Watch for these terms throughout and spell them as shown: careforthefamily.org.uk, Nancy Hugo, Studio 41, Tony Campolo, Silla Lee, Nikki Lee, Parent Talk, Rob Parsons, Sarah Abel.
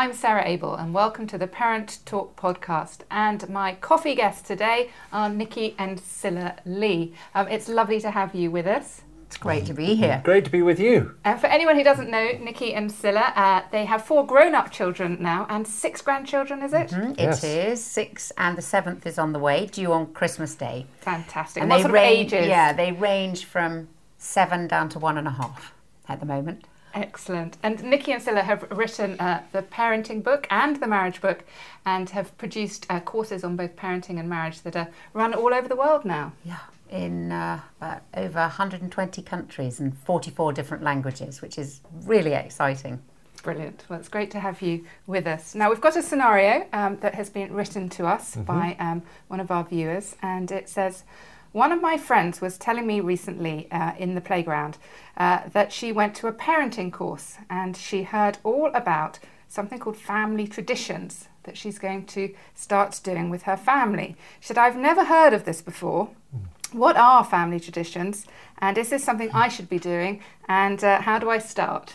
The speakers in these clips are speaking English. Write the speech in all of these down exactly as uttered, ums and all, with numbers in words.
I'm Sarah Abel and welcome to the Parent Talk podcast, and my coffee guests today are Nikki and Silla Lee. Um, it's lovely to have you with us. It's great to be here. Great to be with you. Uh, for anyone who doesn't know, Nikki and Silla, uh, they have four grown-up children now and six grandchildren, is it? Mm-hmm. It yes. is, six, and the seventh is on the way, due on Christmas Day. Fantastic. And what sort range, of ages? Yeah, they range from seven down to one and a half at the moment. Excellent. And Nikki and Silla have written uh, the parenting book and the marriage book, and have produced uh, courses on both parenting and marriage that are run all over the world now. Yeah. in uh, uh, over one hundred twenty countries and forty-four different languages, which is really exciting. Brilliant. Well, it's great to have you with us. Now, we've got a scenario um, that has been written to us mm-hmm. by um, one of our viewers, and it says, one of my friends was telling me recently uh, in the playground uh, that she went to a parenting course and she heard all about something called family traditions that she's going to start doing with her family. She said, I've never heard of this before. Mm. What are family traditions, and is this something I should be doing, and uh, how do I start?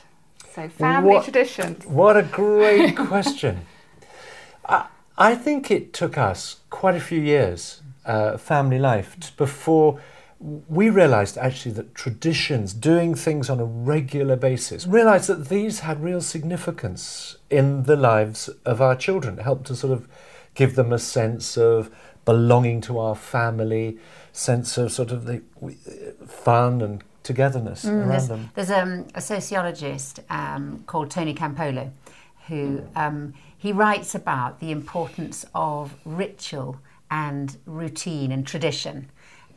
So, family what, traditions. What a great question. I, I think it took us quite a few years, uh, family life, before we realised actually that traditions, doing things on a regular basis, realised that these had real significance in the lives of our children. It helped to sort of give them a sense of belonging to our family, sense of sort of the fun and togetherness mm, around there's, them. There's um, a sociologist um, called Tony Campolo who um, he writes about the importance of ritual and routine and tradition,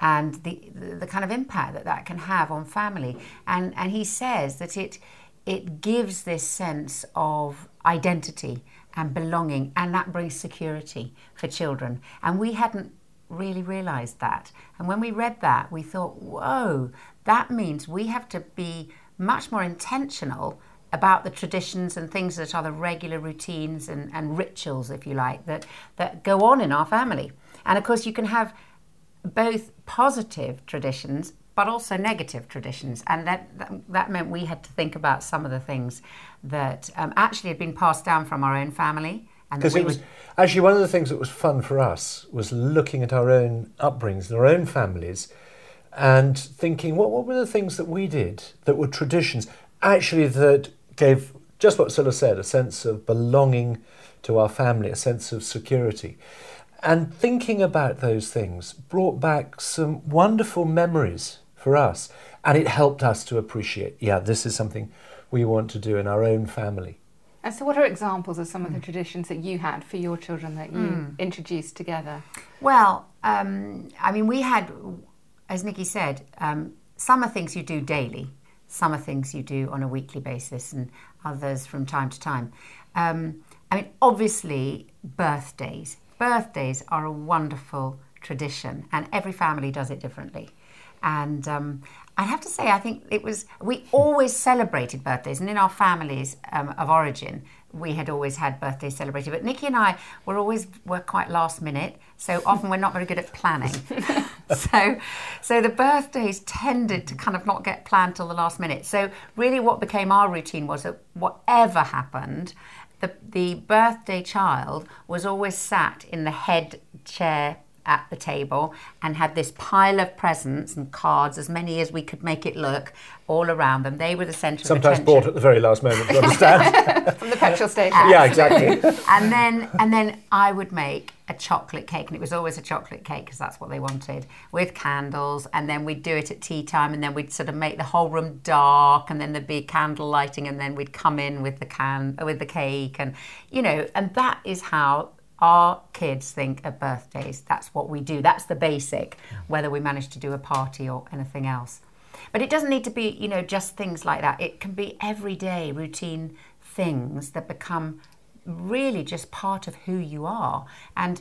and the the kind of impact that that can have on family. And and he says that it it gives this sense of identity and belonging, and that brings security for children. And we hadn't really realised that. And when we read that, we thought, whoa, that means we have to be much more intentional about the traditions and things that are the regular routines and, and rituals, if you like, that, that go on in our family. And of course, you can have both positive traditions but also negative traditions, and that, that that meant we had to think about some of the things that um, actually had been passed down from our own family. And because it was actually one of the things that was fun for us was looking at our own upbringings and our own families, and thinking what what were the things that we did that were traditions actually that gave just what Silla said, a sense of belonging to our family, a sense of security. And thinking about those things brought back some wonderful memories for us, and it helped us to appreciate, yeah, this is something we want to do in our own family. And so what are examples of some of the traditions that you had for your children that you mm. introduced together? Well, um, I mean, we had, as Nikki said, um, some are things you do daily, some are things you do on a weekly basis, and others from time to time. Um, I mean, obviously, birthdays. Birthdays are a wonderful tradition, and every family does it differently. And um, I have to say, I think it was, we always celebrated birthdays, and in our families um, of origin, we had always had birthdays celebrated. But Nikki and I were always were quite last minute, so often we're not very good at planning. so, so the birthdays tended to kind of not get planned till the last minute. So really, what became our routine was that whatever happened, The, the birthday child was always sat in the head chair at the table and had this pile of presents and cards, as many as we could make it look, all around them. They were the centre of attention. Sometimes bought at the very last moment, you understand? From the petrol station. Uh, yeah, exactly. and then and then I would make a chocolate cake, and it was always a chocolate cake because that's what they wanted, with candles, and then we'd do it at tea time, and then we'd sort of make the whole room dark, and then there'd be candle lighting, and then we'd come in with the can with the cake, and you know, and that is how our kids think of birthdays. That's what we do. That's the basic, whether we manage to do a party or anything else. But it doesn't need to be, you know, just things like that. It can be everyday routine things that become really just part of who you are. And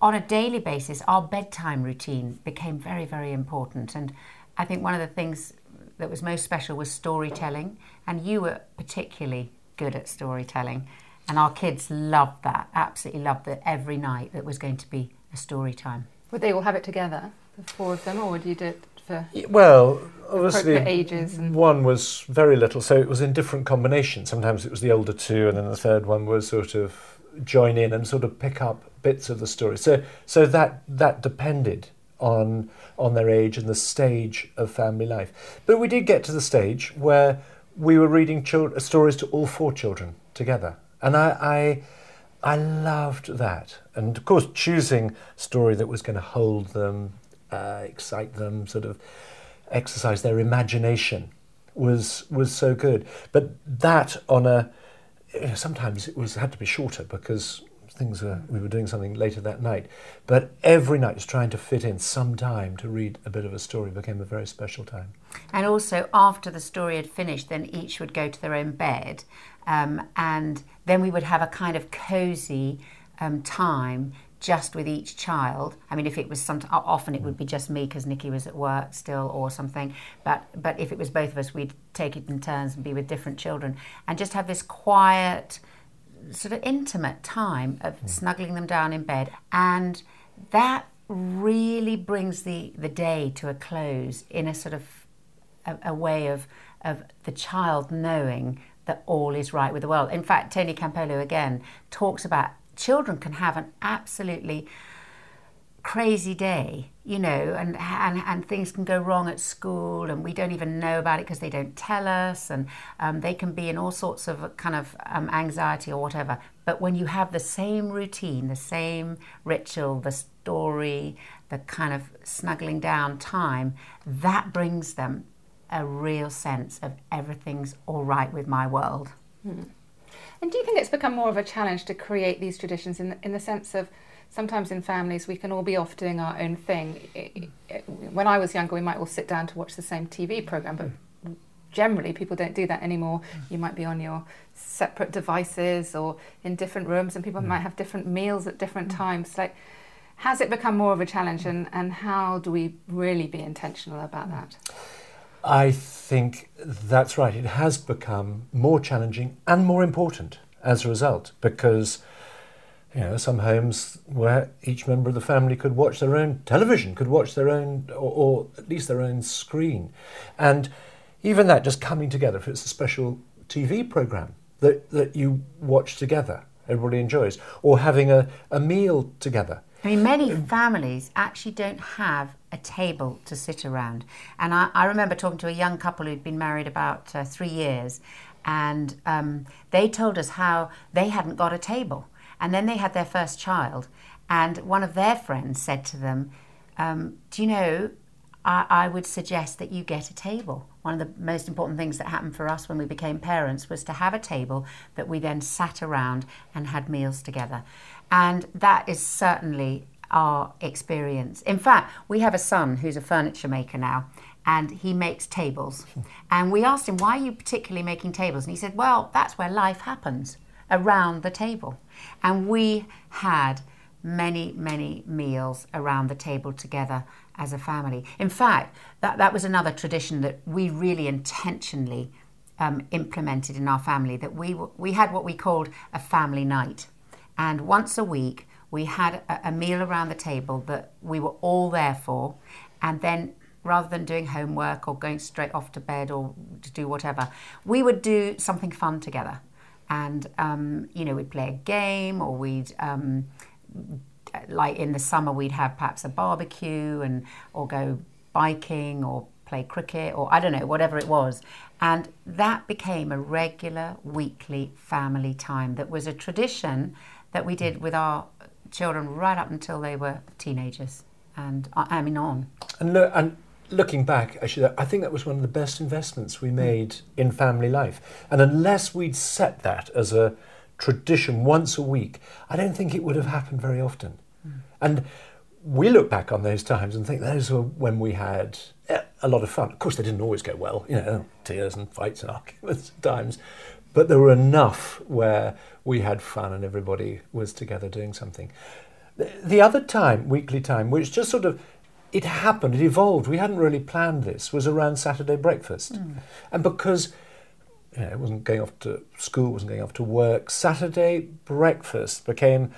on a daily basis, our bedtime routine became very, very important. And I think one of the things that was most special was storytelling. And you were particularly good at storytelling. And our kids loved that, absolutely loved that every night that was going to be a story time. Would they all have it together, the four of them, or would you do it for...? Well, obviously ages and one was very little, so it was in different combinations. Sometimes it was the older two, and then the third one was sort of join in and sort of pick up bits of the story. So so that that depended on on their age and the stage of family life. But we did get to the stage where we were reading children, stories to all four children together, and I, I I loved that. And of course, choosing a story that was going to hold them, uh, excite them, sort of exercise their imagination was was so good. But that on a you know, sometimes it was had to be shorter because things were we were doing something later that night. But every night, just trying to fit in some time to read a bit of a story became a very special time. And also, after the story had finished, then each would go to their own bed, um, and then we would have a kind of cosy um, time just with each child. I mean, if it was some, often it would be just me because Nikki was at work still or something. But but if it was both of us, we'd take it in turns and be with different children and just have this quiet, sort of intimate time of mm. snuggling them down in bed. And that really brings the, the day to a close in a sort of a, a way of of the child knowing that all is right with the world. In fact, Tony Campolo again talks about children can have an absolutely crazy day, you know, and, and, and things can go wrong at school and we don't even know about it because they don't tell us, and um, they can be in all sorts of kind of um, anxiety or whatever. But when you have the same routine, the same ritual, the story, the kind of snuggling down time, that brings them a real sense of everything's all right with my world. Hmm. And do you think it's become more of a challenge to create these traditions in the, in the sense of sometimes in families we can all be off doing our own thing? It, it, when I was younger, we might all sit down to watch the same T V programme, but generally people don't do that anymore. You might be on your separate devices or in different rooms, and people might have different meals at different times. Like, has it become more of a challenge, and, and how do we really be intentional about that? I think that's right. It has become more challenging and more important as a result, because you know some homes where each member of the family could watch their own television, could watch their own, or, or at least their own screen. And even that just coming together, if it's a special T V programme that, that you watch together, everybody enjoys, or having a, a meal together. I mean, many families actually don't have a table to sit around. And I, I remember talking to a young couple who'd been married about uh, three years, and um, they told us how they hadn't got a table. And then they had their first child, and one of their friends said to them, um, do you know, I, I would suggest that you get a table. One of the most important things that happened for us when we became parents was to have a table that we then sat around and had meals together. And that is certainly our experience. In fact, we have a son who's a furniture maker now, and he makes tables. And we asked him, why are you particularly making tables? And he said, well, that's where life happens, around the table. And we had many, many meals around the table together as a family. In fact, that, that was another tradition that we really intentionally um, implemented in our family, that we we had what we called a family night. And once a week, we had a, a meal around the table that we were all there for. And then rather than doing homework or going straight off to bed or to do whatever, we would do something fun together. And, um, you know, we'd play a game, or we'd, um, like in the summer, we'd have perhaps a barbecue and or go biking or play cricket, or I don't know, whatever it was. And that became a regular weekly family time that was a tradition that we did with our children right up until they were teenagers, and I mean on. And, look, and looking back, actually, I think that was one of the best investments we made in family life. And unless we'd set that as a tradition once a week, I don't think it would have happened very often. Mm. And we look back on those times and think those were when we had a lot of fun. Of course, they didn't always go well, you know, tears and fights and arguments at times. But there were enough where we had fun and everybody was together doing something. The other time, weekly time, which just sort of, it happened, it evolved, we hadn't really planned this, was around Saturday breakfast. Mm. And because you know, it wasn't going off to school, wasn't going off to work, Saturday breakfast became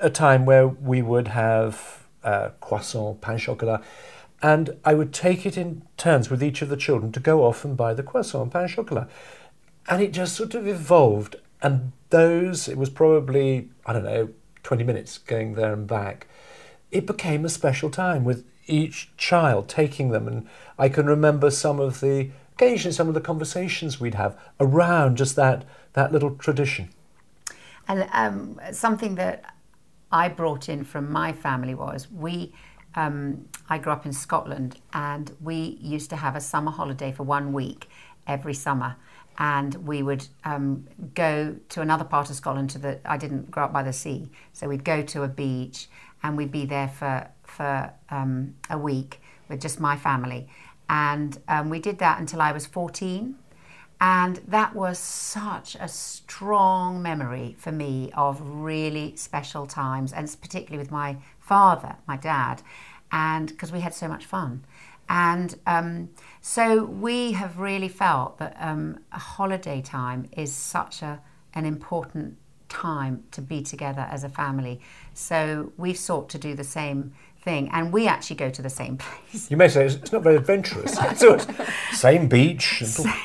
a time where we would have uh, croissant, pain chocolat, and I would take it in turns with each of the children to go off and buy the croissant and pain au chocolat. And it just sort of evolved. And those, it was probably, I don't know, twenty minutes going there and back. It became a special time with each child, taking them. And I can remember some of the occasions, some of the conversations we'd have around just that, that little tradition. And um, something that I brought in from my family was we, um, I grew up in Scotland, and we used to have a summer holiday for one week every summer. And we would um, go to another part of Scotland, to the, I didn't grow up by the sea. So we'd go to a beach and we'd be there for, for um, a week with just my family. And um, we did that until I was fourteen. And that was such a strong memory for me of really special times, and particularly with my father, my dad, and because we had so much fun. And um, so we have really felt that um, a holiday time is such a, an important time to be together as a family. So we've sought to do the same thing, and we actually go to the same place. You may say it's not very adventurous. So it's same beach,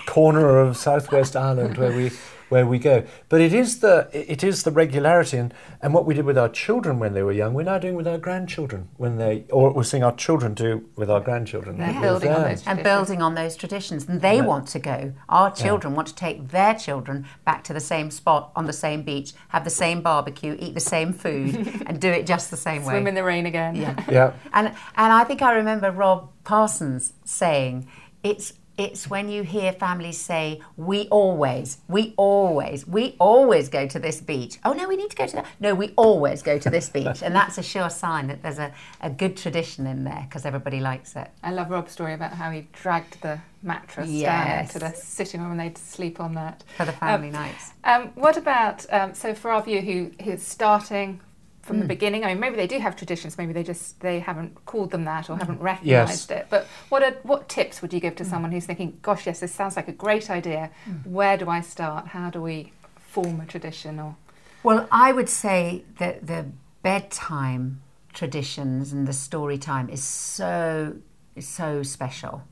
corner of Southwest Ireland where we where we go. But it is the it is the regularity, and, and what we did with our children when they were young, we're now doing with our grandchildren when they, or we're seeing our children do with our grandchildren. Yeah. Building on those and building on those traditions. And they yeah. want to go. Our children yeah. want to take their children back to the same spot on the same beach, have the same barbecue, eat the same food, and do it just the same way. Swim in the rain again. Yeah. yeah. And and I think I remember Rob Parsons saying it's It's when you hear families say, we always, we always, we always go to this beach. Oh, no, we need to go to that. No, we always go to this beach. And that's a sure sign that there's a, a good tradition in there because everybody likes it. I love Rob's story about how he dragged the mattress yes. down to the sitting room and they'd sleep on that. For the family um, nights. Um, what about, um, so for our viewer who, who's starting from mm. the beginning, I mean, maybe they do have traditions, maybe they just, they haven't called them that or haven't recognised yes. it, but what are, what tips would you give to mm. someone who's thinking, gosh, yes, this sounds like a great idea, mm. where do I start, how do we form a tradition? Or Well, I would say that the bedtime traditions and the story time is so, so special,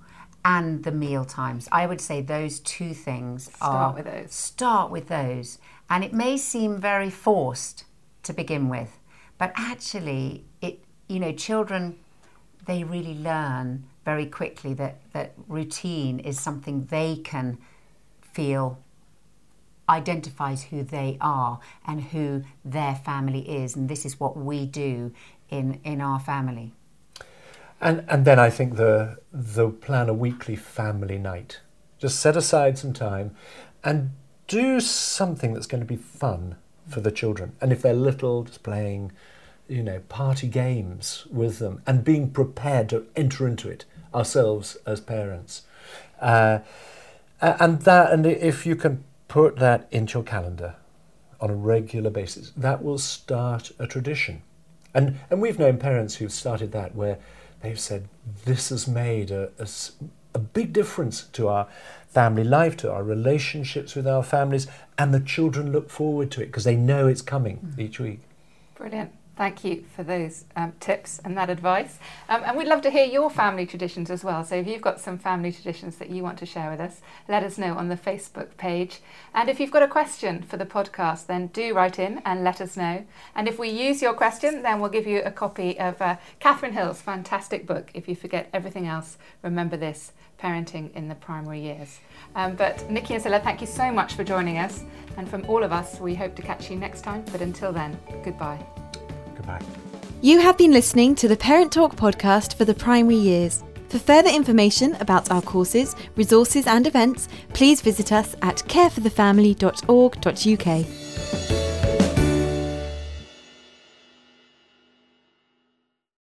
and the meal times. I would say those two things start are... Start with those. Start with those, and it may seem very forced to begin with, but actually, it you know, children, they really learn very quickly that, that routine is something they can feel identifies who they are and who their family is, and this is what we do in, in our family. And and then I think the the plan a weekly family night. Just set aside some time and do something that's going to be fun for the children. And if they're little, just playing, you know, party games with them and being prepared to enter into it ourselves as parents. Uh, and that, and if you can put that into your calendar on a regular basis, that will start a tradition. And and we've known parents who've started that where they've said, this has made a, a, a big difference to our family life, to our relationships with our families, and the children look forward to it because they know it's coming mm. each week. Brilliant. Thank you for those um, tips and that advice. Um, and we'd love to hear your family traditions as well. So if you've got some family traditions that you want to share with us, let us know on the Facebook page. And if you've got a question for the podcast, then do write in and let us know. And if we use your question, then we'll give you a copy of uh, Catherine Hill's fantastic book, If You Forget Everything Else, Remember This, Parenting in the Primary Years. Um, but Nikki and Scilla, thank you so much for joining us. And from all of us, we hope to catch you next time. But until then, goodbye. Goodbye. You have been listening to the Parent Talk podcast for the primary years. For further information about our courses, resources and events, please visit us at care for the family dot org dot U K.